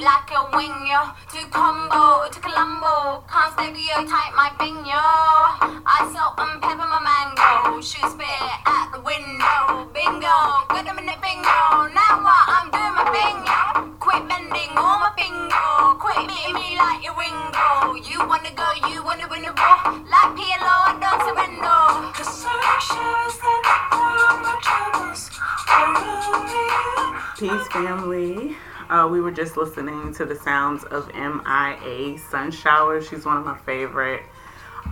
like a wing, yo. To combo, to Colombo. Can't stereotype my thing, yo. I salt and pepper my mango. Shoot spit at the window. Bingo, got them in the bingo. Now what? I'm doing my thing, yo. Quit bending all my bingo. Quit meeting me like your wingo. You wanna go, you wanna win the ball. Like PLO, I don't surrender. The searchers that are my troubles. Peace, family. We were just listening to the sounds of M.I.A. Sunshower. She's one of my favorite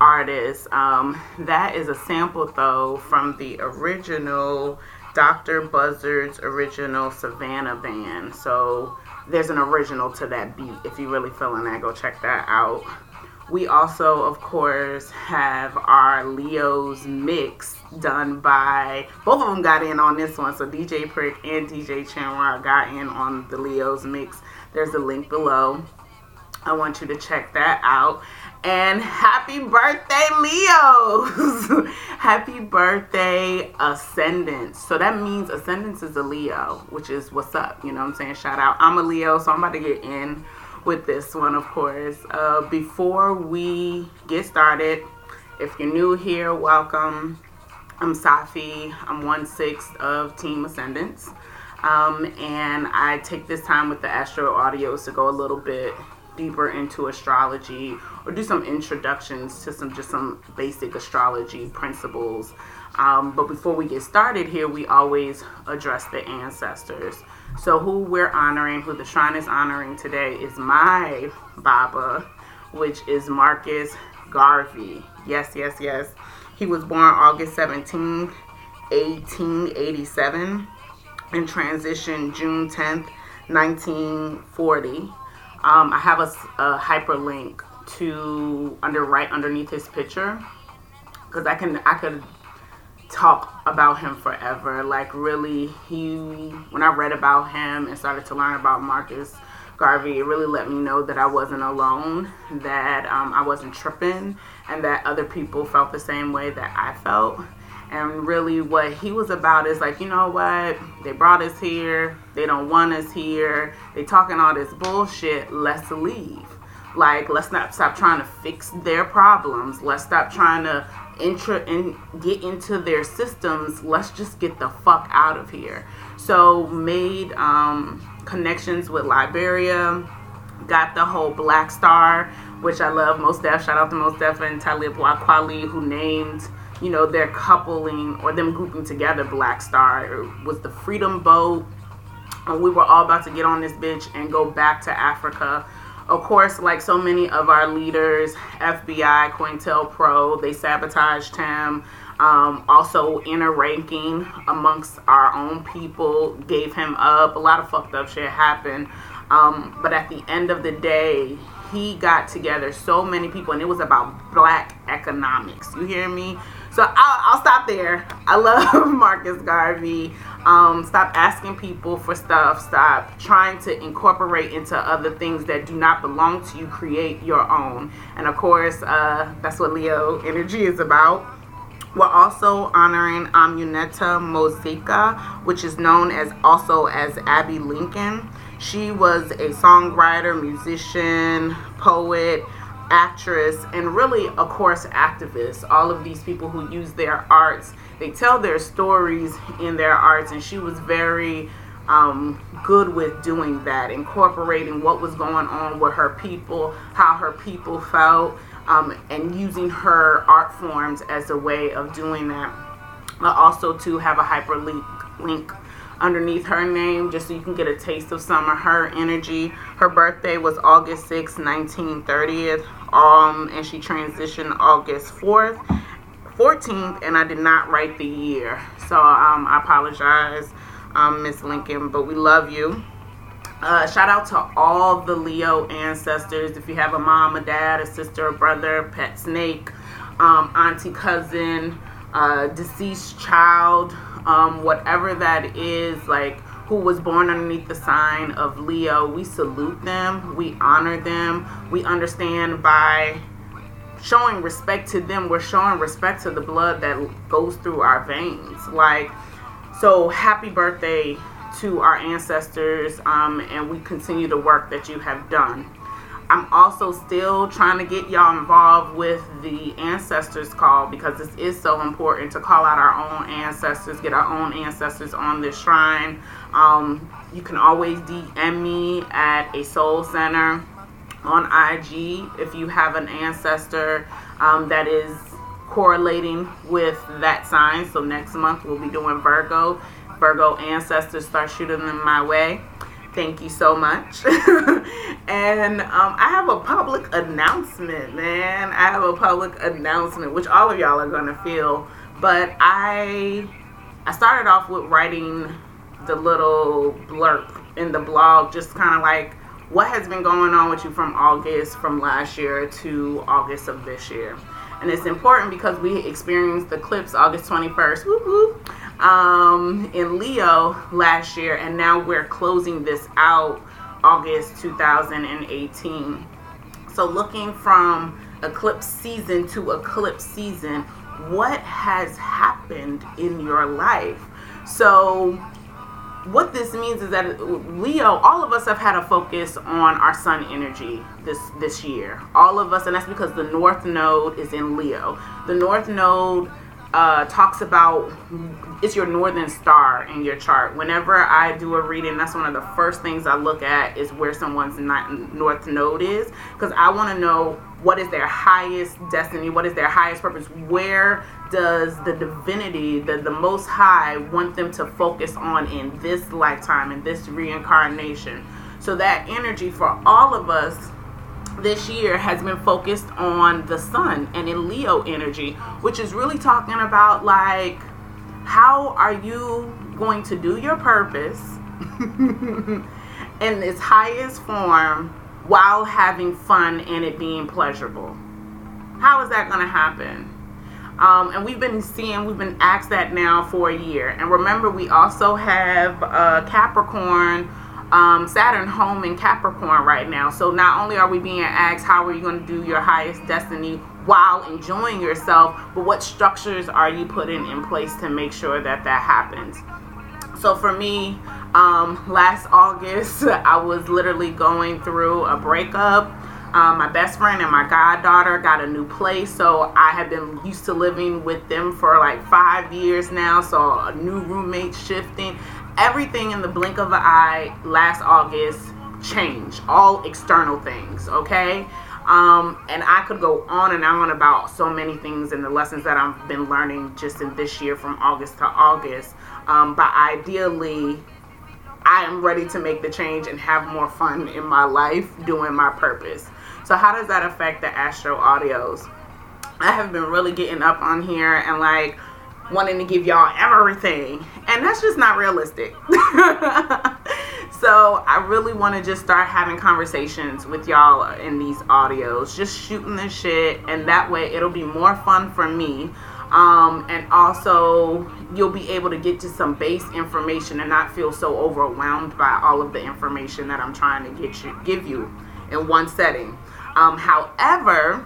artists. That is a sample, though, from the original Dr. Buzzard's original Savannah Band. So there's an original to that beat. If you're really feeling that, go check that out. We also, of course, have our Leo's mix done by, both of them got in on this one, so DJ Prick and DJ Chandra got in on the Leo's mix. There's a link below. I want you to check that out. And happy birthday, Leos! Happy birthday, Ascendance. So that means Ascendance is a Leo, which is what's up, you know what I'm saying? Shout out. I'm a Leo, so I'm about to get in with this one, of course. Before we get started, if you're new here, welcome. I'm Safi. I'm 1/6 of Team Ascendance. And I take this time with the Astro Audios to go a little bit deeper into astrology or do some introductions to some basic astrology principles. But before we get started here, we always address the ancestors. So who we're honoring, who the shrine is honoring today is my Baba, which is Marcus Garvey. Yes, yes, yes. He was born August 17, 1887, and transitioned June 10th, 1940. I have a hyperlink to underneath his picture because I could talk about him forever. Like, really, when I read about him and started to learn about Marcus Garvey, it really let me know that I wasn't alone, that I wasn't tripping, and that other people felt the same way that I felt. And really what he was about is like, you know what, they brought us here, they don't want us here, they talking all this bullshit, let's leave. Like, let's not stop trying to fix their problems, let's stop trying to get into their systems, let's just get the fuck out of here. So made connections with Liberia, got the whole Black Star, which I love. Mos Def, shout out to Mos Def and Talib Kweli, who named, you know, their coupling or them grouping together Black Star. It was the Freedom Boat, and we were all about to get on this bitch and go back to Africa. Of course, like so many of our leaders, FBI, COINTELPRO, they sabotaged him. Also, inner ranking amongst our own people gave him up. A lot of fucked up shit happened. But at the end of the day, he got together so many people, and it was about black economics. You hear me? So I'll stop there. I love Marcus Garvey. Stop asking people for stuff. Stop trying to incorporate into other things that do not belong to you. Create your own. And of course, that's what Leo energy is about. We're also honoring Amuneta Moseika, which is known as Abby Lincoln. She was a songwriter, musician, poet, actress, and really, of course, activists. All of these people who use their arts, they tell their stories in their arts, and she was very good with doing that, incorporating what was going on with her people, how her people felt, and using her art forms as a way of doing that. But also to have a hyperlink underneath her name, just so you can get a taste of some of her energy. Her birthday was August 6, 1930th, and she transitioned August 14th, and I did not write the year, so I apologize, Miss Lincoln, but we love you. Shout out to all the Leo ancestors. If you have a mom, a dad, a sister, a brother, pet snake, auntie, cousin, deceased child, whatever that is, like, who was born underneath the sign of Leo, we salute them, we honor them, we understand by showing respect to them, we're showing respect to the blood that goes through our veins. Like, so happy birthday to our ancestors, and we continue the work that you have done. I'm also still trying to get y'all involved with the ancestors call, because this is so important to call out our own ancestors, get our own ancestors on this shrine. You can always DM me at A Soul Center on IG if you have an ancestor that is correlating with that sign. So next month we'll be doing Virgo. Virgo ancestors, start shooting them my way. Thank you so much. And I have a public announcement, man. I have a public announcement, which all of y'all are going to feel. But I started off with writing the little blurb in the blog, just kind of like what has been going on with you from August from last year to August of this year. And it's important because we experienced the eclipse August 21st. Whoop, whoop. In Leo last year, and now we're closing this out August 2018. So looking from eclipse season to eclipse season, what has happened in your life? So what this means is that Leo, all of us have had a focus on our sun energy this year. All of us, and that's because the North Node is in Leo. The North Node talks about, it's your northern star in your chart. Whenever I do a reading, that's one of the first things I look at is where someone's north node is, because I want to know what is their highest destiny, what is their highest purpose, where does the divinity, the most high want them to focus on in this lifetime, in this reincarnation. So that energy for all of us this year has been focused on the sun and in Leo energy, which is really talking about like, how are you going to do your purpose in its highest form while having fun and it being pleasurable? How is that going to happen? And we've been asked that now for a year. And remember, we also have Capricorn, Saturn home in Capricorn right now. So not only are we being asked how are you going to do your highest destiny while enjoying yourself, but what structures are you putting in place to make sure that happens? So for me, last August, I was literally going through a breakup. My best friend and my goddaughter got a new place, so I have been used to living with them for like 5 years now, so a new roommate shifting. Everything in the blink of an eye last August changed, all external things, okay? And I could go on and on about so many things and the lessons that I've been learning just in this year from August to August. But ideally, I am ready to make the change and have more fun in my life doing my purpose. So how does that affect the Astro Audios? I have been really getting up on here and like wanting to give y'all everything, and that's just not realistic. So I really want to just start having conversations with y'all in these audios, just shooting this shit, and that way it'll be more fun for me. And also you'll be able to get to some base information and not feel so overwhelmed by all of the information that I'm trying to give you in one setting. However,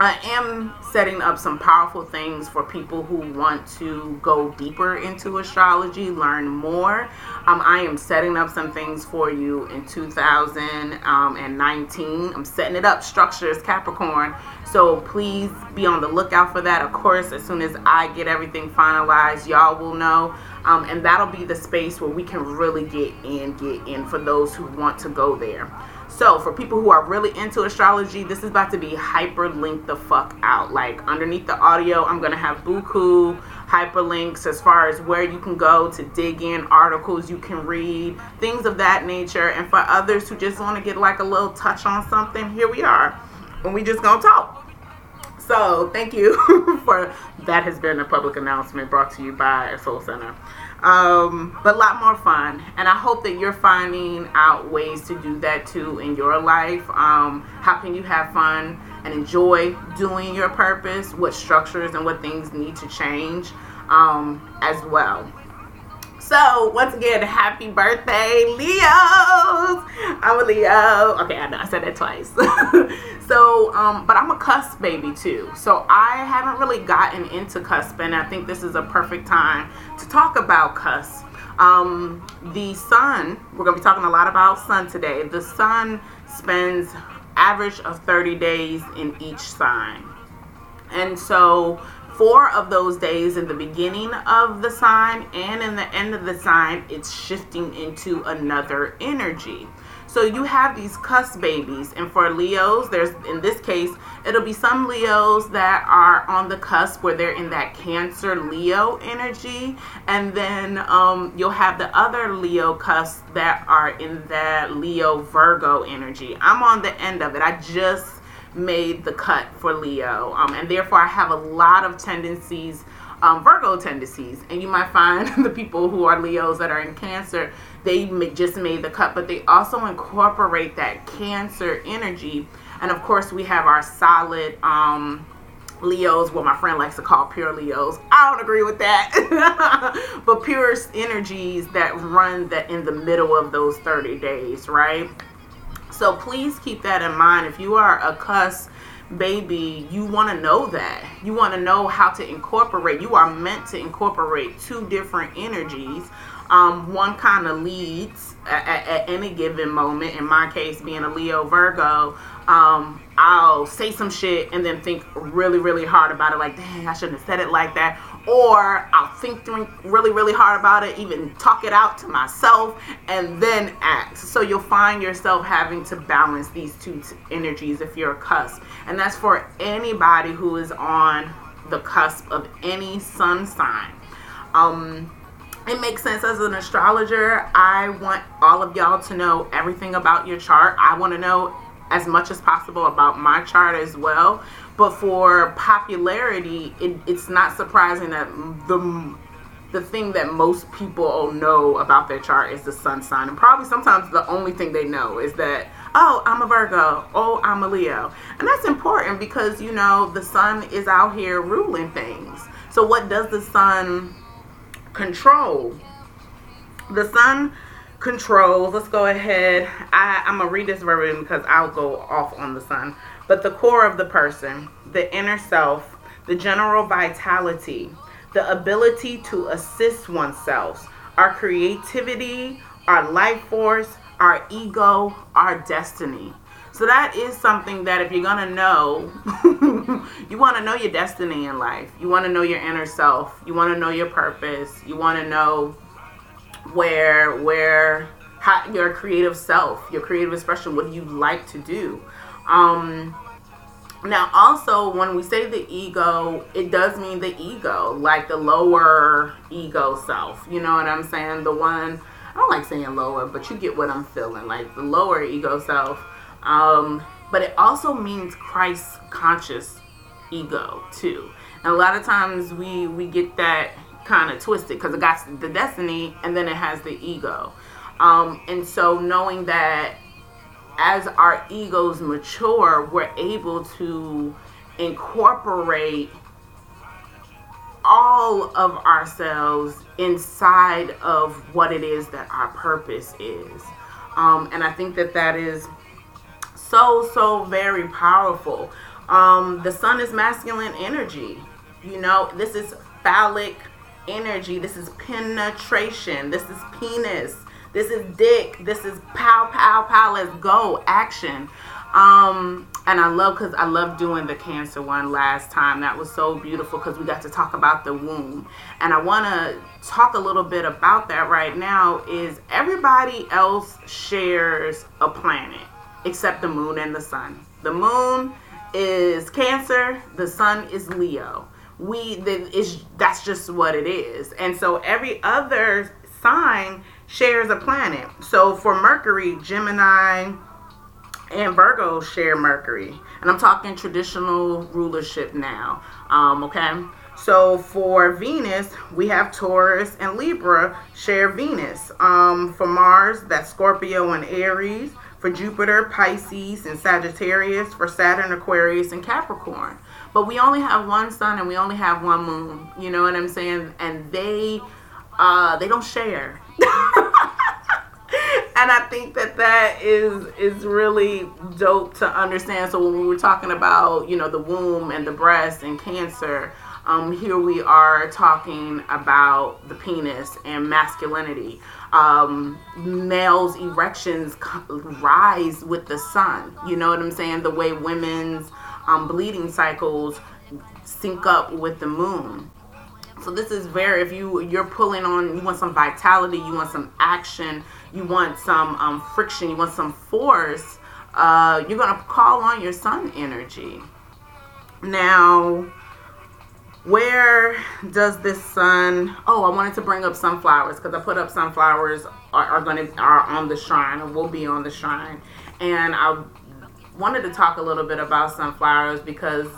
I am setting up some powerful things for people who want to go deeper into astrology, learn more. I am setting up some things for you in 2019. I'm setting it up, structures, Capricorn. So please be on the lookout for that. Of course, as soon as I get everything finalized, y'all will know. And that'll be the space where we can really get in for those who want to go there. So for people who are really into astrology, this is about to be hyperlinked the fuck out. Like underneath the audio, I'm going to have buku hyperlinks as far as where you can go to dig in, articles you can read, things of that nature. And for others who just want to get like a little touch on something, here we are. And we just going to talk. So thank you for that. Has been a public announcement brought to you by Soul Center. But a lot more fun, and I hope that you're finding out ways to do that too in your life. How can you have fun and enjoy doing your purpose? What structures and what things need to change as well. So once again, happy birthday, Leos. I'm a Leo. Okay, I know I said that twice. So, but I'm a cusp baby too. So I haven't really gotten into cusp, and I think this is a perfect time to talk about cusp. The sun, we're going to be talking a lot about sun today. The sun spends average of 30 days in each sign. And so 4 of those days in the beginning of the sign and in the end of the sign, it's shifting into another energy. So you have these cuss babies, and for Leos, there's, in this case, it'll be some Leos that are on the cusp where they're in that Cancer Leo energy, and then you'll have the other Leo cusp that are in that Leo Virgo energy. I'm on the end of it. I just made the cut for Leo, and therefore I have a lot of tendencies, Virgo tendencies, and you might find the people who are Leos that are in Cancer, they just made the cut, but they also incorporate that Cancer energy. And of course we have our solid Leos, what my friend likes to call pure Leos. I don't agree with that. But pure energies that run that in the middle of those 30 days, right? So please keep that in mind. If you are a cuss baby, you want to know that. You want to know how to incorporate. You are meant to incorporate 2 different energies. One kind of leads at any given moment. In my case, being a Leo Virgo, I'll say some shit and then think really, really hard about it. Like, dang, I shouldn't have said it like that. Or I'll think really, really hard about it, even talk it out to myself, and then act. So you'll find yourself having to balance these 2 energies if you're a cusp. And that's for anybody who is on the cusp of any sun sign. It makes sense. As an astrologer, I want all of y'all to know everything about your chart. I want to know as much as possible about my chart as well. But for popularity, it's not surprising that the thing that most people know about their chart is the sun sign. And probably sometimes the only thing they know is that, oh, I'm a Virgo. Oh, I'm a Leo. And that's important because, you know, the sun is out here ruling things. So what does the sun control? The sun controls, let's go ahead, I'm gonna read this verbatim because I'll go off on the sun, but the core of the person, the inner self, the general vitality, the ability to assist oneself, our creativity, our life force, our ego, our destiny. So that is something that if you're going to know, you want to know your destiny in life. You want to know your inner self. You want to know your purpose. You want to know how your creative self, your creative expression, what you like to do. Now, also, when we say the ego, it does mean the ego, like the lower ego self. You know what I'm saying? The one, I don't like saying lower, but you get what I'm feeling, like the lower ego self. But it also means Christ conscious ego too. And a lot of times we get that kind of twisted because it got the destiny and then it has the ego. And so knowing that as our egos mature, we're able to incorporate all of ourselves inside of what it is that our purpose is. And I think that is so very powerful. The sun is masculine energy. You know, this is phallic energy. This is penetration. This is penis. This is dick. This is pow, pow, pow. Let's go. Action. And I love, because I love doing the Cancer one last time. That was so beautiful because we got to talk about the womb. And I want to talk a little bit about that right now. Is everybody else shares a planet except the moon and the sun. The moon is Cancer, the sun is Leo. That's just what it is. And so every other sign shares a planet. So for Mercury, Gemini and Virgo share Mercury. And I'm talking traditional rulership now. Okay. So for Venus, we have Taurus and Libra share Venus. For Mars, that's Scorpio and Aries. For Jupiter, Pisces and Sagittarius. For Saturn, Aquarius and Capricorn. But we only have one sun and we only have one moon. You know what I'm saying? And they don't share. And I think that is really dope to understand. So when we were talking about, you know, the womb and the breast and Cancer, Here we are talking about the penis and masculinity. Males' erections rise with the sun. You know what I'm saying? The way women's bleeding cycles sync up with the moon. So this is very, if you're pulling on, you want some vitality, you want some action, you want some friction, you want some force, you're going to call on your sun energy. Now, where does this sun, I wanted to bring up sunflowers because I put up sunflowers are on the shrine, or will be on the shrine. And I wanted to talk a little bit about sunflowers because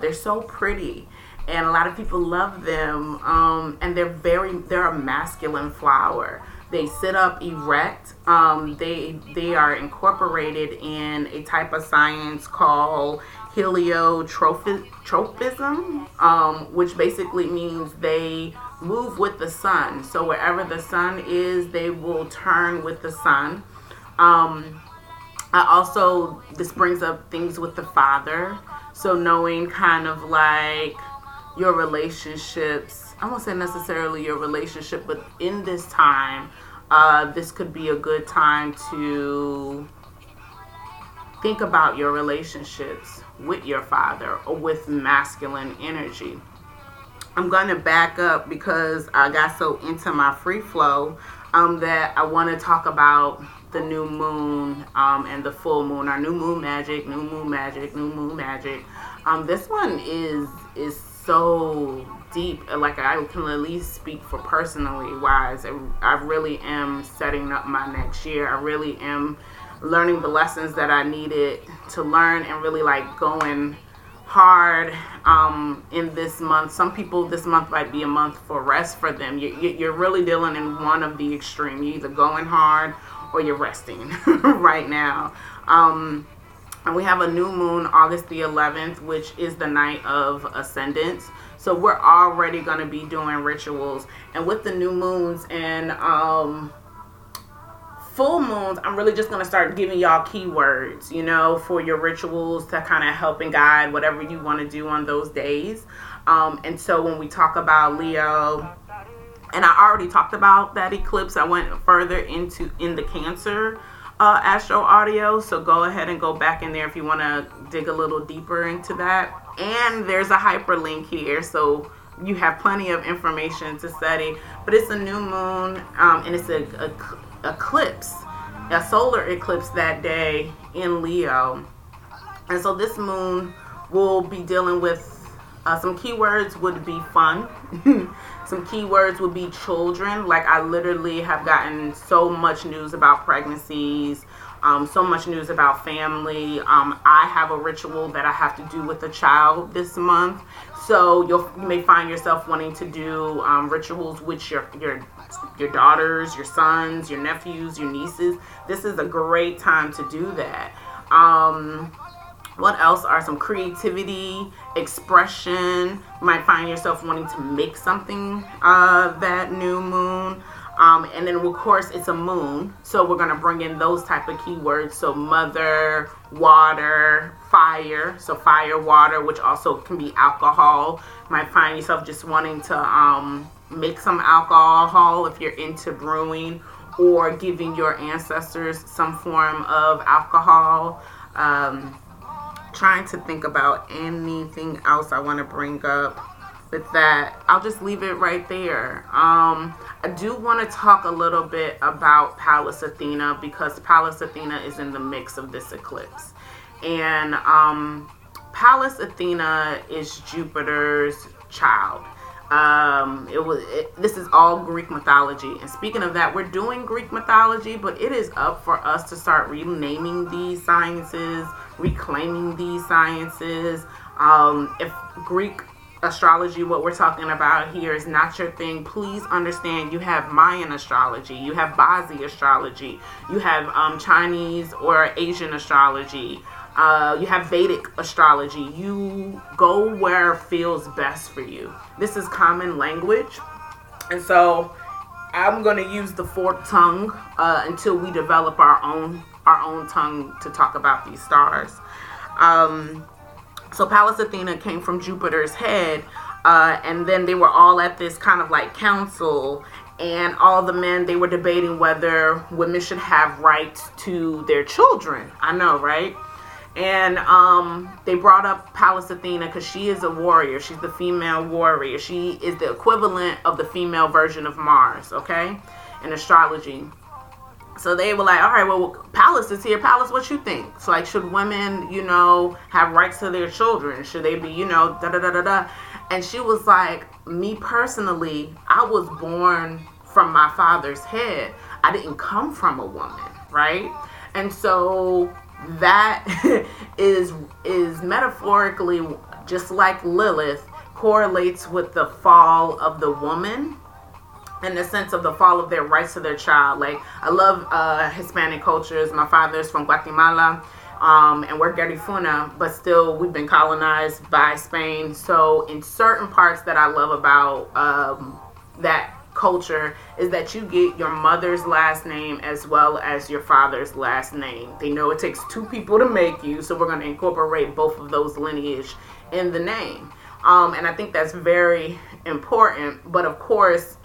they're so pretty. And a lot of people love them, and they're a masculine flower. They sit up erect. They are incorporated in a type of science called heliotropism, which basically means they move with the sun. So wherever the sun is, they will turn with the sun. This brings up things with the father. So knowing kind of like your relationships, I won't say necessarily your relationship, but in this time, this could be a good time to think about your relationships with your father or with masculine energy. I'm going to back up because I got so into my free flow that I want to talk about the new moon and the full moon. Our new moon magic. This one is so deep. Like, I can at least speak for personally wise. I really am setting up my next year. I really am learning the lessons that I needed to learn and really like going hard in this month. Some people, this month might be a month for rest for them. You're really dealing in one of the extreme. You're either going hard or you're resting right now. And we have a new moon, August the 11th, which is the night of ascendance. So we're already going to be doing rituals. And with the new moons and full moons, I'm really just going to start giving y'all keywords, for your rituals to kind of help and guide whatever you want to do on those days. And so when we talk about Leo, and I already talked about that eclipse, I went further into the Cancer astro audio, so go ahead and go back in there if you want to dig a little deeper into that. And there's a hyperlink here, so you have plenty of information to study. But it's a new moon, and it's a solar eclipse that day in Leo. And so this moon will be dealing with some keywords would be fun. Some keywords would be children. Like, I literally have gotten so much news about pregnancies, so much news about family. I have a ritual that I have to do with a child this month. So you may find yourself wanting to do rituals with your daughters, your sons, your nephews, your nieces. This is a great time to do that. What else are some creativity, expression? You might find yourself wanting to make something that new moon. And then, of course, it's a moon. So we're going to bring in those type of keywords. So mother, water, fire. So fire, water, which also can be alcohol. You might find yourself just wanting to make some alcohol if you're into brewing, or giving your ancestors some form of alcohol. Trying to think about anything else I want to bring up with that. I'll just leave it right there. I do want to talk a little bit about Pallas Athena, because Pallas Athena is in the mix of this eclipse. And Pallas Athena is Jupiter's child. This is all Greek mythology. And speaking of that, we're doing Greek mythology, but it is up for us to start renaming these sciences, reclaiming these sciences. If Greek astrology, what we're talking about here, is not your thing, please understand you have Mayan astrology, you have Bazi astrology, you have Chinese or Asian astrology. You have Vedic astrology. You go where feels best for you. This is common language. And so I'm going to use the forked tongue until we develop our own tongue to talk about these stars. So Pallas Athena came from Jupiter's head. And then they were all at this kind of like council, and all the men, they were debating whether women should have rights to their children. I know, right? And they brought up Pallas Athena because she is a warrior. She's the female warrior. She is the equivalent of the female version of Mars, okay, in astrology. So they were like, all right, well, Pallas is here. Pallas, what you think? So, like, should women, you know, have rights to their children? Should they be, you know, da-da-da-da-da? And she was like, me personally, I was born from my father's head. I didn't come from a woman, right? And so that is metaphorically, just like Lilith, correlates with the fall of the woman, in the sense of the fall of their rights to their child. Like, I love Hispanic cultures. My father's from Guatemala, and we're Garifuna, but still we've been colonized by Spain. So in certain parts that I love about that culture is that you get your mother's last name as well as your father's last name. They know it takes two people to make you, so we're going to incorporate both of those lineage in the name. And I think that's very important. But of course,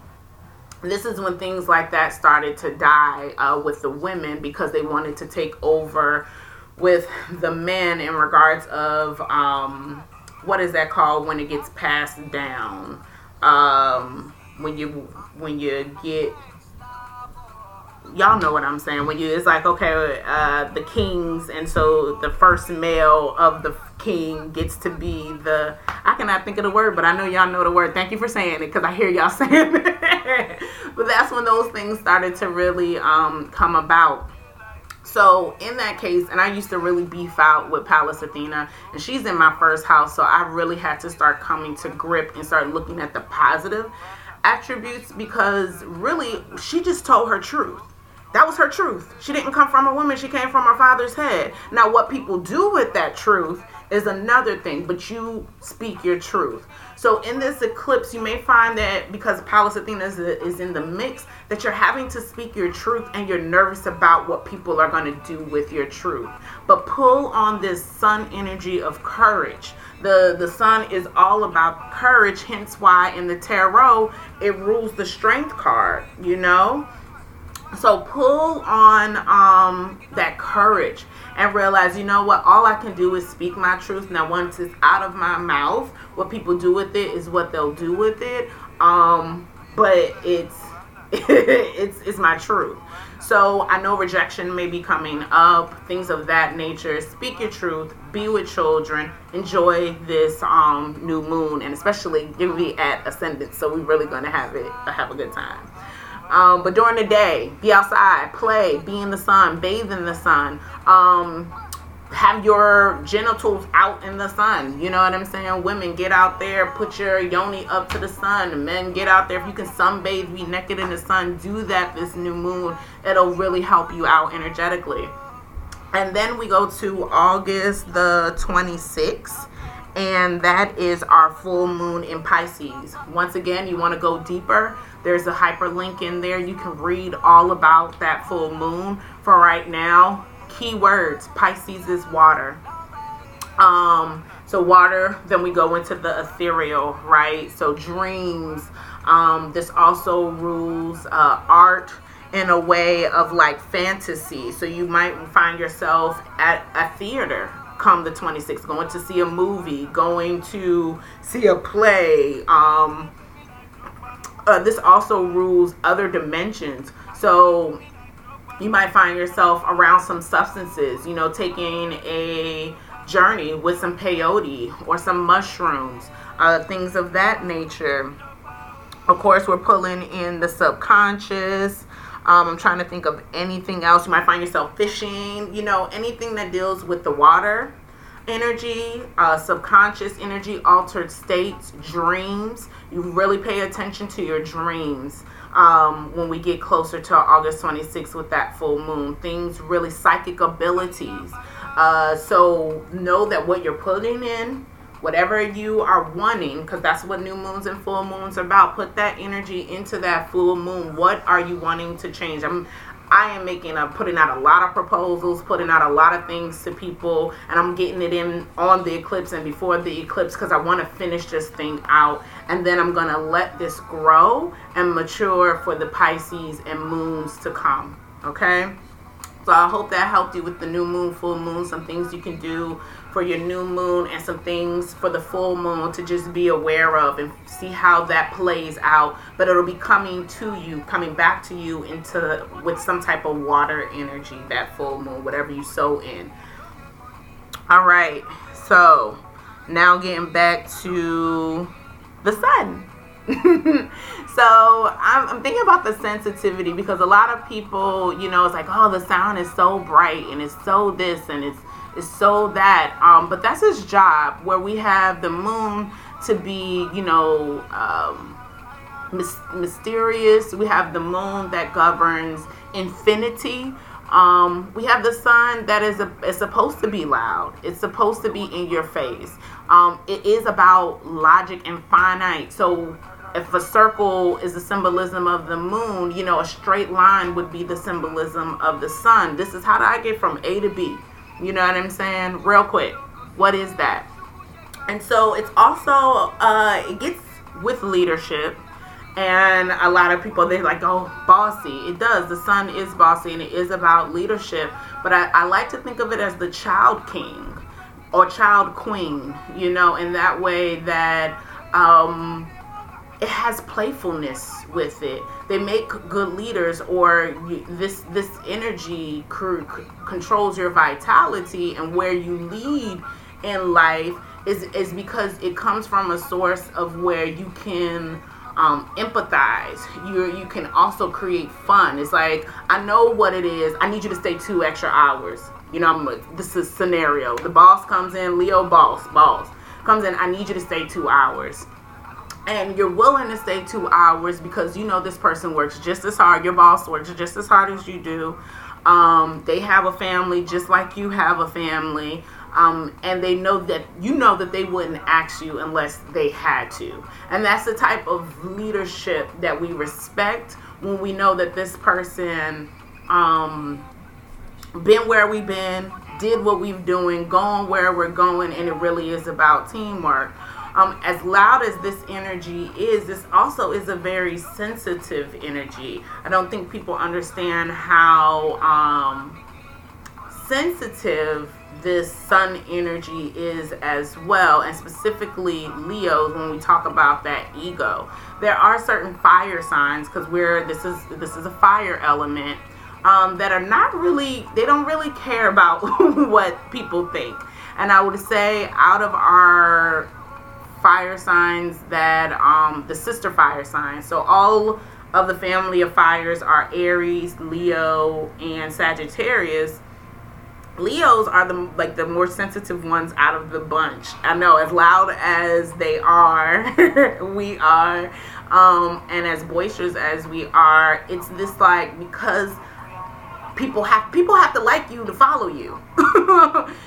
this is when things like that started to die with the women, because they wanted to take over with the men in regards of what is that called when it gets passed down, when you get, y'all know what I'm saying, when you, it's like, okay, the kings, and so the first male of the king gets to be the, I cannot think of the word, but I know y'all know the word. Thank you for saying it, because I hear y'all saying it. But that's when those things started to really come about. So in that case, and I used to really beef out with Pallas Athena, and she's in my first house, so I really had to start coming to grip and start looking at the positive attributes, because really she just told her truth. That was her truth. She didn't come from a woman. She came from her father's head. Now, what people do with that truth is another thing, but you speak your truth. So in this eclipse, you may find that because Pallas Athena is in the mix, that you're having to speak your truth, and you're nervous about what people are going to do with your truth. But pull on this sun energy of courage. The sun is all about courage, hence why in the tarot, it rules the strength card, you know? So pull on that courage and realize, you know what, all I can do is speak my truth. Now, once it's out of my mouth, what people do with it is what they'll do with it. But it's it's my truth. So I know rejection may be coming up, things of that nature. Speak your truth, be with children, enjoy this new moon, and especially give me at ascendant. So we're really going to have a good time. But during the day, be outside, play, be in the sun, bathe in the sun, have your genitals out in the sun. You know what I'm saying? Women, get out there, put your yoni up to the sun. Men, get out there. If you can sunbathe, be naked in the sun, do that this new moon. It'll really help you out energetically. And then we go to August the 26th. And that is our full moon in Pisces. Once again, you want to go deeper. There's a hyperlink in there. You can read all about that full moon. For right now, keywords, Pisces is water. So water, then we go into the ethereal, right? So dreams. This also rules art, in a way of like fantasy. So you might find yourself at a theater come the 26th, going to see a movie, going to see a play. This also rules other dimensions. So you might find yourself around some substances, you know, taking a journey with some peyote or some mushrooms, things of that nature. Of course, we're pulling in the subconscious. I'm trying to think of anything else. You might find yourself fishing, you know, anything that deals with the water energy, subconscious energy, altered states, dreams. You really pay attention to your dreams when we get closer to August 26th with that full moon. Things really, psychic abilities. So know that what you're putting in, whatever you are wanting, because that's what new moons and full moons are about. Put that energy into that full moon. What are you wanting to change? I'm I am making, I'm putting out a lot of proposals, putting out a lot of things to people, and I'm getting it in on the eclipse and before the eclipse because I want to finish this thing out, and then I'm going to let this grow and mature for the Pisces and moons to come, okay? So I hope that helped you with the new moon, full moon, some things you can do for your new moon and some things for the full moon to just be aware of and see how that plays out. But it'll be coming to you, coming back to you into with some type of water energy, that full moon, whatever you sow in. All right, so now getting back to the sun. So I'm thinking about the sensitivity because a lot of people, you know, it's like, oh, the sound is so bright and it's so this and it's so that. But that's his job, where we have the moon to be, you know, mysterious. We have the moon that governs infinity. We have the sun that is supposed to be loud. It's supposed to be in your face. It is about logic and finite. So if a circle is the symbolism of the moon, you know, a straight line would be the symbolism of the sun. This is how do I get from A to B? You know what I'm saying? Real quick. What is that? And so it's also, it gets with leadership. And a lot of people, they're like, oh, bossy. It does. The sun is bossy and it is about leadership. But I like to think of it as the child king or child queen, you know, in that way that, it has playfulness with it. They make good leaders, or this energy controls your vitality, and where you lead in life is because it comes from a source of where you can empathize. You can also create fun. It's like, I know what it is. I need you to stay 2 extra hours. You know, this is scenario. The boss comes in, Leo boss comes in. I need you to stay 2 hours. And you're willing to stay 2 hours because you know this person works just as hard. Your boss works just as hard as you do. They have a family just like you have a family. And they know that you know that they wouldn't ask you unless they had to. And that's the type of leadership that we respect when we know that this person been where we've been, did what we've doing, going where we're going, and it really is about teamwork. As loud as this energy is, this also is a very sensitive energy. I don't think people understand how sensitive this sun energy is as well, and specifically Leo's when we talk about that ego. There are certain fire signs, because this is a fire element, that are they don't really care about what people think. And I would say out of our fire signs that the sister fire signs, so all of the family of fires are Aries, Leo, and Sagittarius. Leos are the more sensitive ones out of the bunch. I know, as loud as they are, we are, and as boisterous as we are, it's this like, because people have to like you to follow you.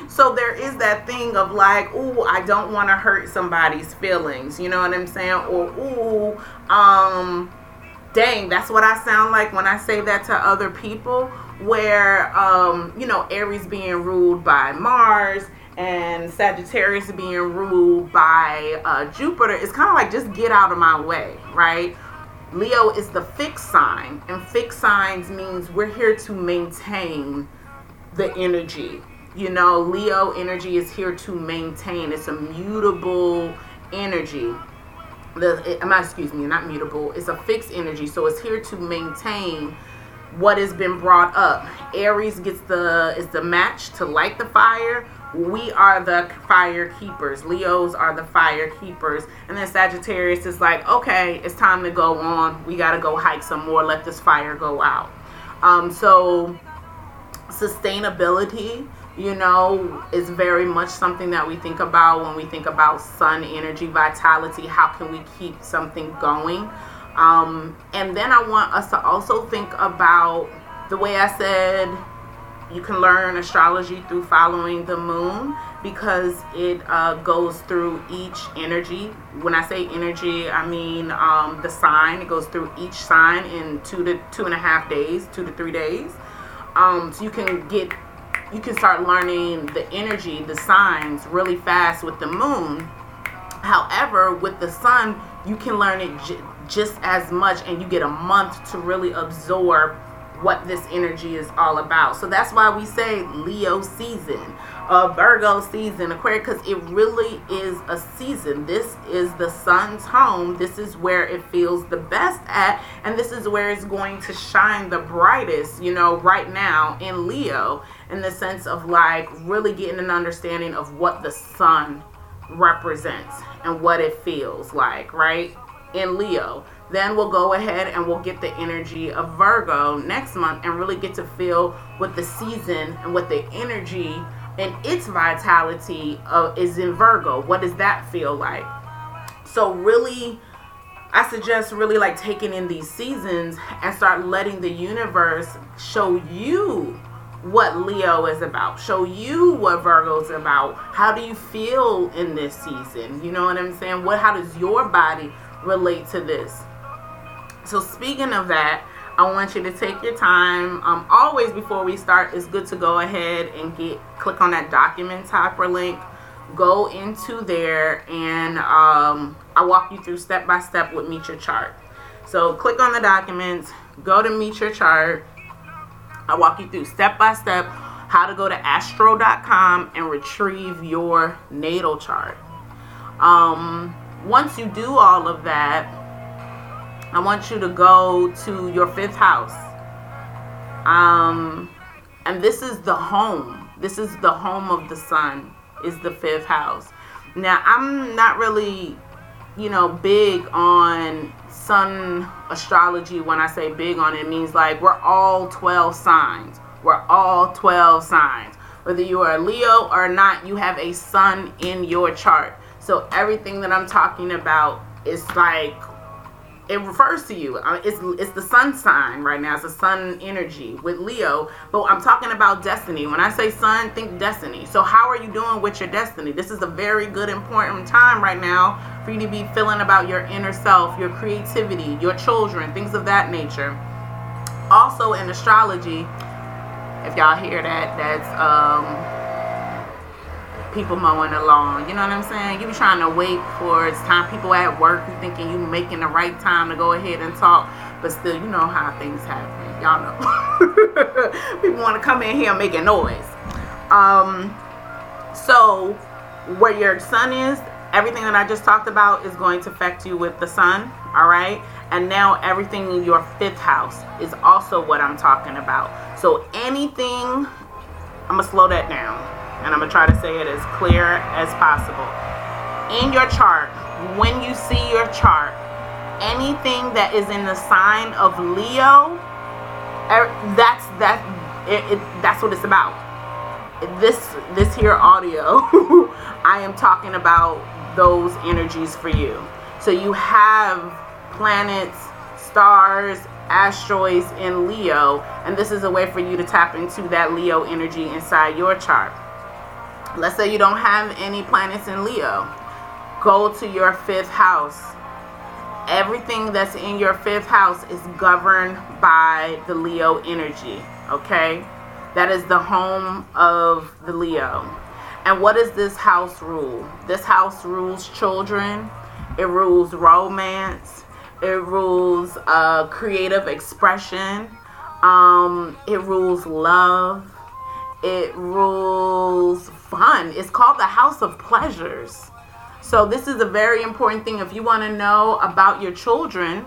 So there is that thing of like, ooh, I don't want to hurt somebody's feelings, you know what I'm saying? Or ooh, dang, that's what I sound like when I say that to other people, where you know, Aries being ruled by Mars and Sagittarius being ruled by Jupiter, it's kind of like, just get out of my way, right? Leo is the fixed sign, and fixed signs means we're here to maintain the energy. You know, Leo energy is here to maintain. It's a mutable energy. Not mutable. It's a fixed energy, so it's here to maintain what has been brought up. Aries is the match to light the fire. We are the fire keepers. Leos are the fire keepers. And then Sagittarius is like, okay, it's time to go on. We got to go hike some more. Let this fire go out. So sustainability, you know, is very much something that we think about when we think about sun energy, vitality. How can we keep something going? And then I want us to also think about the way I said You can learn astrology through following the moon, because it goes through each energy. When I say energy, I mean the sign. It goes through each sign in 2 to 3 days. So you can start learning the energy, the signs really fast with the moon. However, with the sun, you can learn it just as much, and you get a month to really absorb what this energy is all about. So that's why we say Leo season, Virgo season, Aquarius, because it really is a season. This is the sun's home. This is where it feels the best at, and this is where it's going to shine the brightest, you know, right now in Leo, in the sense of like really getting an understanding of what the sun represents and what it feels like, right, in Leo. Then we'll go ahead and we'll get the energy of Virgo next month and really get to feel what the season and what the energy and its vitality is in Virgo. What does that feel like? So really, I suggest really like taking in these seasons and start letting the universe show you what Leo is about, show you what Virgo is about. How do you feel in this season? You know what I'm saying? How does your body relate to this? So speaking of that, I want you to take your time. Always before we start, it's good to go ahead and click on that documents hyperlink link. Go into there, and I walk you through step by step with Meet Your Chart. So click on the documents, go to Meet Your Chart. I walk you through step by step how to go to Astro.com and retrieve your natal chart. Once you do all of that, I want you to go to your 5th house. And this is the home. This is the home of the sun, is the 5th house. Now, I'm not really, you know, big on sun astrology. When I say big on it, means like we're all 12 signs. We're all 12 signs. Whether you are a Leo or not, you have a sun in your chart. So everything that I'm talking about is like, it refers to you. It's the sun sign right now. It's the sun energy with Leo. But I'm talking about destiny. When I say sun, think destiny. So how are you doing with your destiny? This is a very good, important time right now for you to be feeling about your inner self, your creativity, your children, things of that nature. Also in astrology, if y'all hear that, that's people mowing along, you know what I'm saying? You be trying to wait for it's time. People at work, you thinking you making the right time to go ahead and talk, but still, you know how things happen. Y'all know. People want to come in here making noise. So where your sun is, everything that I just talked about is going to affect you with the sun, all right? And now everything in your 5th house is also what I'm talking about. So anything, I'm going to slow that down. And I'm going to try to say it as clear as possible. In your chart, when you see your chart, anything that is in the sign of Leo, that's what it's about. This here audio, I am talking about those energies for you. So you have planets, stars, asteroids in Leo, and this is a way for you to tap into that Leo energy inside your chart. Let's say you don't have any planets in Leo. Go to your 5th house. Everything that's in your 5th house is governed by the Leo energy, okay? That is the home of the Leo. And what does this house rule? This house rules children. It rules romance. It rules creative expression. It rules love. It rules fun. It's called the House of Pleasures. So this is a very important thing. If you want to know about your children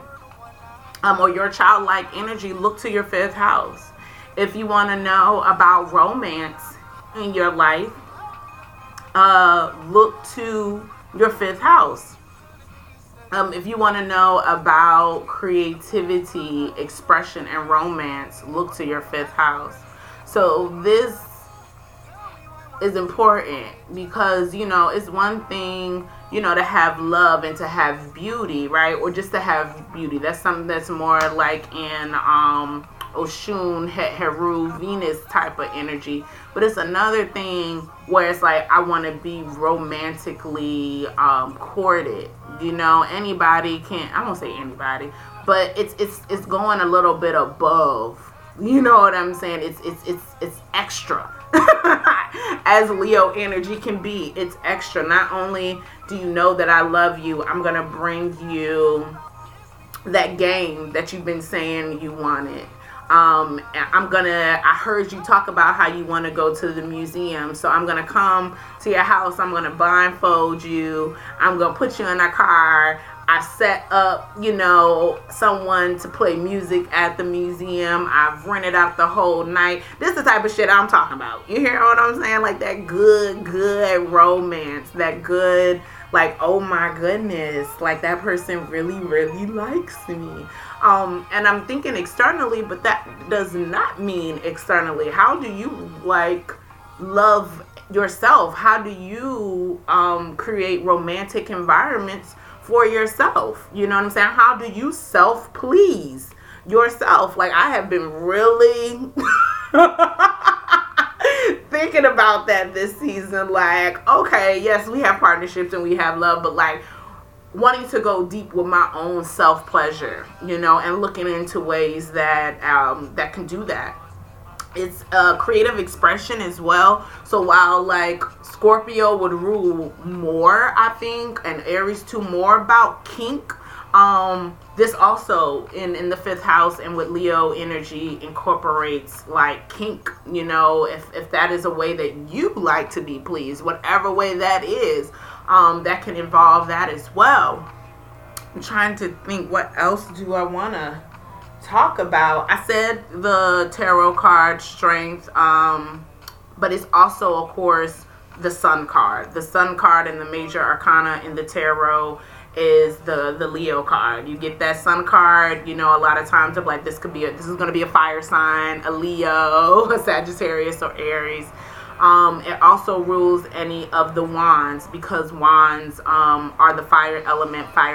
or your childlike energy, look to your 5th house. If you want to know about romance in your life, look to your 5th house. If you want to know about creativity, expression, and romance, look to your 5th house. So this is important because, you know, it's one thing, you know, to have love and to have beauty, right? Or just to have beauty. That's something that's more like in Oshun, Heru, Venus type of energy. But it's another thing where it's like I want to be romantically courted. You know, anybody can. I won't say anybody, but it's going a little bit above. You know what I'm saying? It's extra. As Leo energy can be, it's extra. Not only do you know that I love you, I'm gonna bring you that game that you've been saying you wanted. I heard you talk about how you want to go to the museum, so I'm gonna come to your house. I'm gonna blindfold you. I'm gonna put you in a car. I've set up, you know, someone to play music at the museum. I've rented out the whole night. This is the type of shit I'm talking about. You hear what I'm saying? Like that good romance. That good, like, oh my goodness, like that person really, really likes me. And I'm thinking externally, but that does not mean externally. How do you, like, love yourself? How do you create romantic environments for yourself? You know what I'm saying? How do you self please yourself? Like, I have been really thinking about that this season. Like, okay, yes, we have partnerships and we have love, but like wanting to go deep with my own self pleasure, you know, and looking into ways that that can do that. It's creative expression as well. So while like Scorpio would rule more, I think, and Aries too, more about kink, this also in the fifth house and with Leo energy incorporates like kink. You know, if that is a way that you like to be pleased, whatever way that is, that can involve that as well. I'm trying to think, what else do I want to talk about? I said the tarot card strength, but it's also, of course, the sun card. The sun card in the major arcana in the tarot is the Leo card. You get that sun card, you know, a lot of times I'm like, this is going to be a fire sign, a Leo, a Sagittarius, or Aries. It also rules any of the wands, because wands are the fire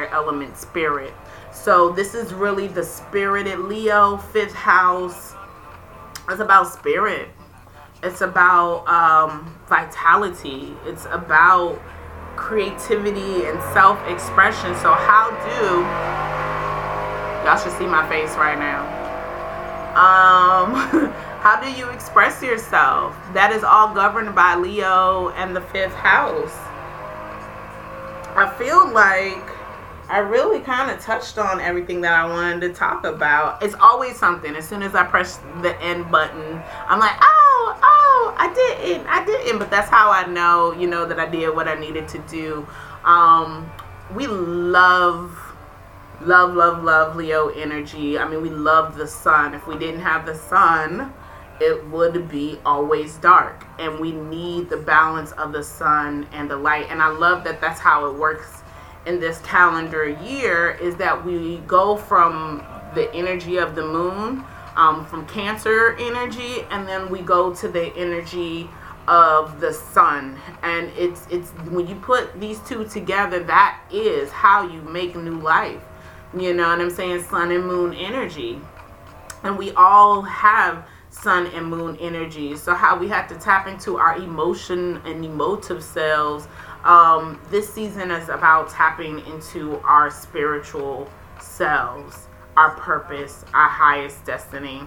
element spirit. So this is really the spirited Leo. Fifth house, it's about spirit, it's about vitality, it's about creativity and self-expression. So how do, y'all should see my face right now, how do you express yourself? That is all governed by Leo and the fifth house. I feel like I really kind of touched on everything that I wanted to talk about. It's always something. As soon as I press the end button, I'm like, oh, I didn't. But that's how I know, you know, that I did what I needed to do. We love Leo energy. I mean, we love the sun. If we didn't have the sun, it would be always dark. And we need the balance of the sun and the light. And I love that that's how it works in this calendar year, is that we go from the energy of the moon, from Cancer energy, and then we go to the energy of the sun. And it's when you put these two together, that is how you make new life. You know what I'm saying? Sun and moon energy. And we all have sun and moon energy. So how we have to tap into our emotion and emotive selves. This season is about tapping into our spiritual selves, our purpose, our highest destiny.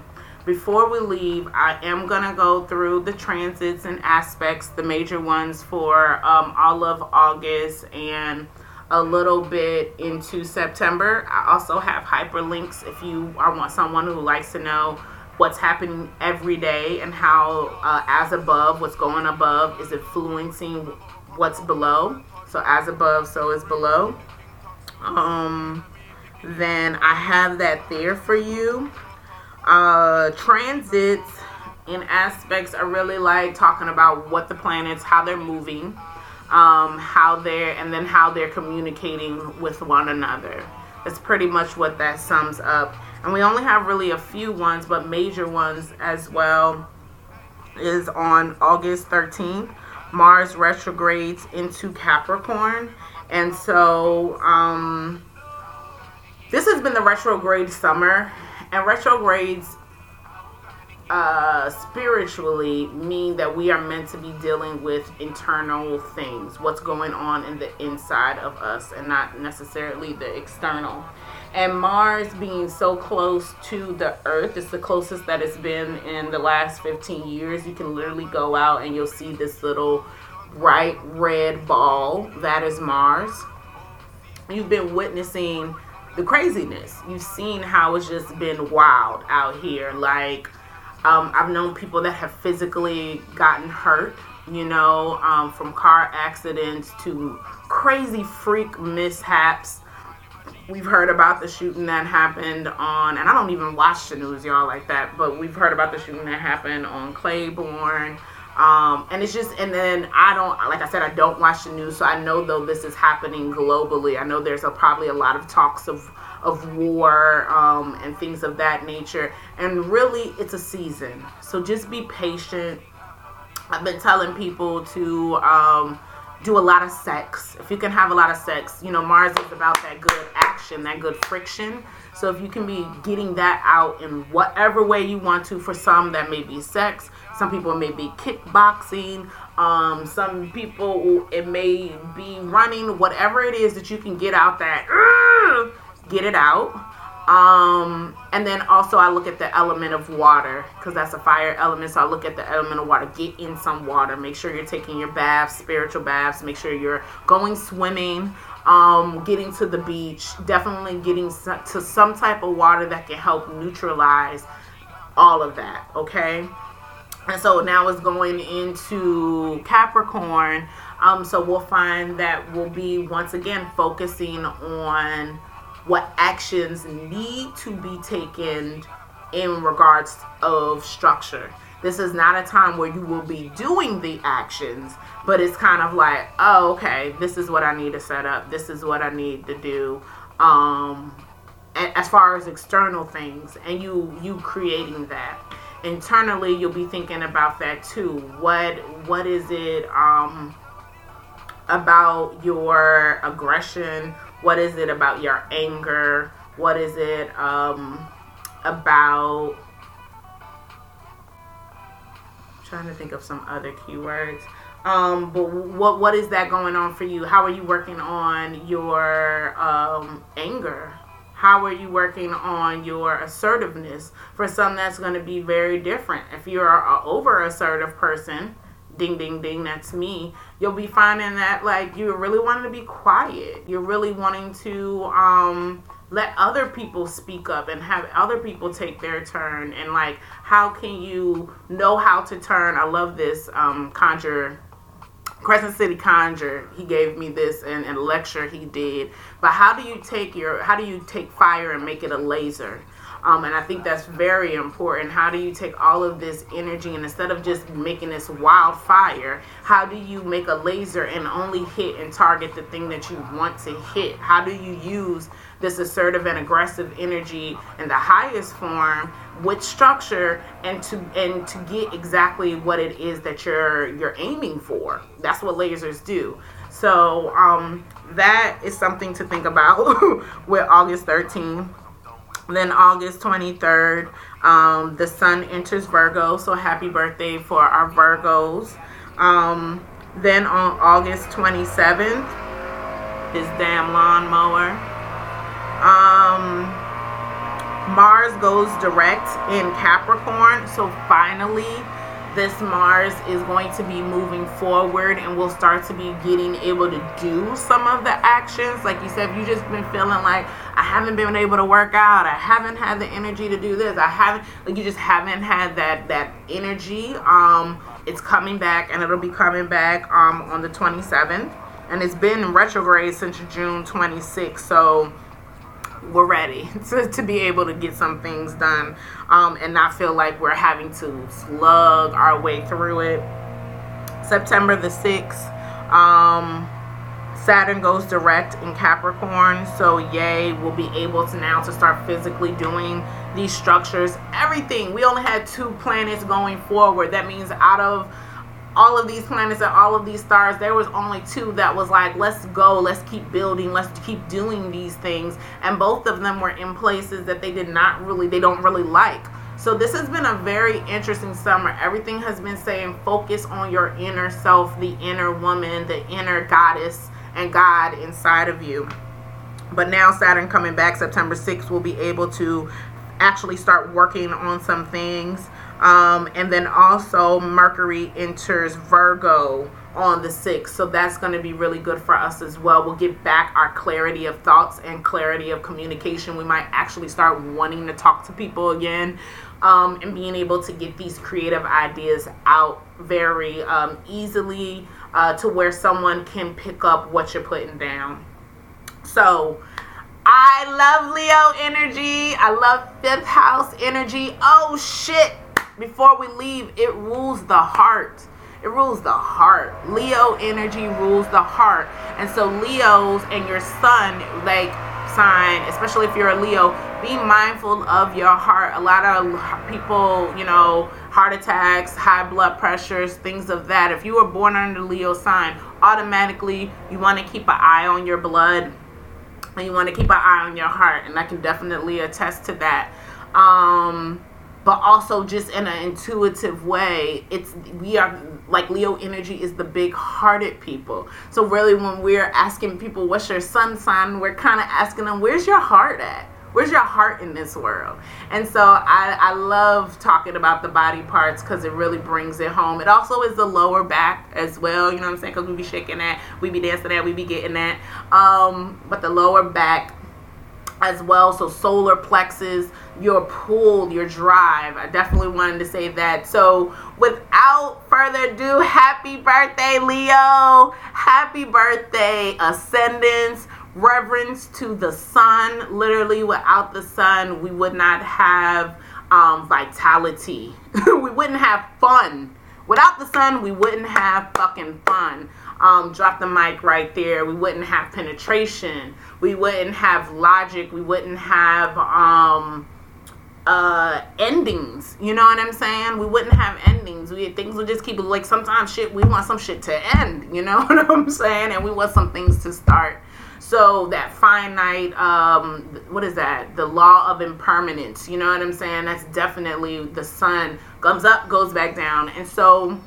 Before we leave, I am going to go through the transits and aspects, the major ones for all of August and a little bit into September. I also have hyperlinks if you are someone who likes to know what's happening every day and how as above, what's going above is influencing what's below. So as above, so is below. Then I have that there for you. Transits and aspects are really like talking about what the planets, how they're moving, how they're communicating with one another. That's pretty much what that sums up. And we only have really a few ones, but major ones as well, is on August 13th. Mars retrogrades into Capricorn. And so this has been the retrograde summer. And retrogrades spiritually mean that we are meant to be dealing with internal things, what's going on in the inside of us and not necessarily the external. And Mars being so close to the Earth, it's the closest that it's been in the last 15 years. You can literally go out and you'll see this little bright red ball. That is Mars. You've been witnessing the craziness. You've seen how it's just been wild out here. Like, I've known people that have physically gotten hurt, you know, from car accidents to crazy freak mishaps. We've heard about the shooting that happened on, and I don't even watch the news, y'all, like that, but we've heard about the shooting that happened on Claiborne. And it's just, and then I don't, like I said, I don't watch the news, so I know though this is happening globally. I know there's probably a lot of talks of war and things of that nature. And really, it's a season. So just be patient. I've been telling people to do a lot of sex. If you can have a lot of sex, you know, Mars is about that good action, that good friction. So if you can be getting that out in whatever way you want to, for some that may be sex, some people may be kickboxing, some people it may be running, whatever it is that you can get out that, get it out. And then also I look at the element of water, because that's a fire element, so I look at the element of water. Get in some water. Make sure you're taking your baths, spiritual baths. Make sure you're going swimming, getting to the beach. Definitely getting to some type of water that can help neutralize all of that, okay? And so now it's going into Capricorn, so we'll find that we'll be once again focusing on what actions need to be taken in regards of structure. This is not a time where you will be doing the actions, but it's kind of like, oh, okay, this is what I need to set up. This is what I need to do. As far as external things, and you creating that. Internally, you'll be thinking about that too. What is it about your aggression? What is it about your anger? What is it about? I'm trying to think of some other keywords. But what is that going on for you? How are you working on your anger? How are you working on your assertiveness? For some, that's going to be very different. If you're an over-assertive person, ding, ding, ding, that's me. You'll be finding that, like, you're really wanting to be quiet. You're really wanting to let other people speak up and have other people take their turn. And, like, how can you know how to turn? I love this Conjure, Crescent City Conjure. He gave me this in a lecture he did. But how do you take fire and make it a laser? And I think that's very important. How do you take all of this energy and instead of just making this wildfire, how do you make a laser and only hit and target the thing that you want to hit? How do you use this assertive and aggressive energy in the highest form with structure and to get exactly what it is that you're aiming for? That's what lasers do. So that is something to think about with August 13th. Then August 23rd, the sun enters Virgo, so happy birthday for our Virgos. Then on August 27th, this damn lawnmower. Mars goes direct in Capricorn, so finally this Mars is going to be moving forward and we'll start to be getting able to do some of the actions. Like you said, if you've just been feeling like, I haven't been able to work out, I haven't had the energy to do this, you just haven't had that energy. It's coming back, and it'll be coming back on the 27th. And it's been retrograde since June 26th, so we're ready to be able to get some things done and not feel like we're having to slug our way through it. September the 6th, Saturn goes direct in Capricorn, so yay, we'll be able to now to start physically doing these structures, everything. We only had 2 planets going forward. That means out of all of these planets and all of these stars, there was only 2 that was like, let's go, let's keep building, let's keep doing these things. And both of them were in places that they don't really like. So this has been a very interesting summer. Everything has been saying focus on your inner self, the inner woman, the inner goddess and God inside of you. But now Saturn coming back September 6th will be able to actually start working on some things. And then also Mercury enters Virgo on the 6th. So that's going to be really good for us as well. We'll get back our clarity of thoughts and clarity of communication. We might actually start wanting to talk to people again. And being able to get these creative ideas out very easily to where someone can pick up what you're putting down. So I love Leo energy. I love fifth house energy. Oh shit. Before we leave, it rules the heart. It rules the heart. Leo energy rules the heart. And so Leos and your sun, like, sign, especially if you're a Leo, be mindful of your heart. A lot of people, you know, heart attacks, high blood pressures, things of that. If you were born under Leo sign, automatically you want to keep an eye on your blood and you want to keep an eye on your heart. And I can definitely attest to that. But also just in an intuitive way, we are like Leo energy is the big hearted people. So really when we're asking people, what's your sun sign? We're kind of asking them, where's your heart at? Where's your heart in this world? And so I love talking about the body parts because it really brings it home. It also is the lower back as well. You know what I'm saying? Because we be shaking that, we be dancing that, we be getting that. But the lower back as well. So solar plexus, your pull, your drive. I definitely wanted to say that. So without further ado, happy birthday, Leo. Happy birthday, ascendance, reverence to the sun. Literally, without the sun, we would not have vitality. We wouldn't have fun. Without the sun, we wouldn't have fucking fun. Drop the mic right there. We wouldn't have penetration. We wouldn't have logic. We wouldn't have endings. You know what I'm saying? We wouldn't have endings. Things would just keep, like, sometimes shit, we want some shit to end. You know what I'm saying? And we want some things to start. So that finite, what is that? The law of impermanence. You know what I'm saying? That's definitely the sun. Comes up, goes back down. And so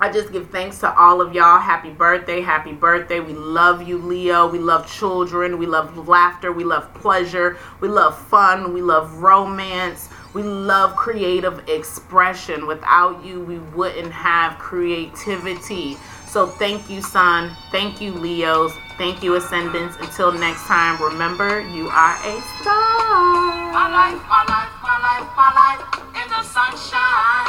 I just give thanks to all of y'all. Happy birthday. Happy birthday. We love you, Leo. We love children. We love laughter. We love pleasure. We love fun. We love romance. We love creative expression. Without you, we wouldn't have creativity. So thank you, Sun. Thank you, Leos. Thank you, Ascendants. Until next time, remember, you are a star. My life, my life, my life, my life in the sunshine.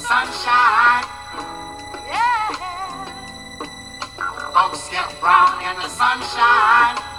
Sunshine, yeah. Folks get brown in the sunshine.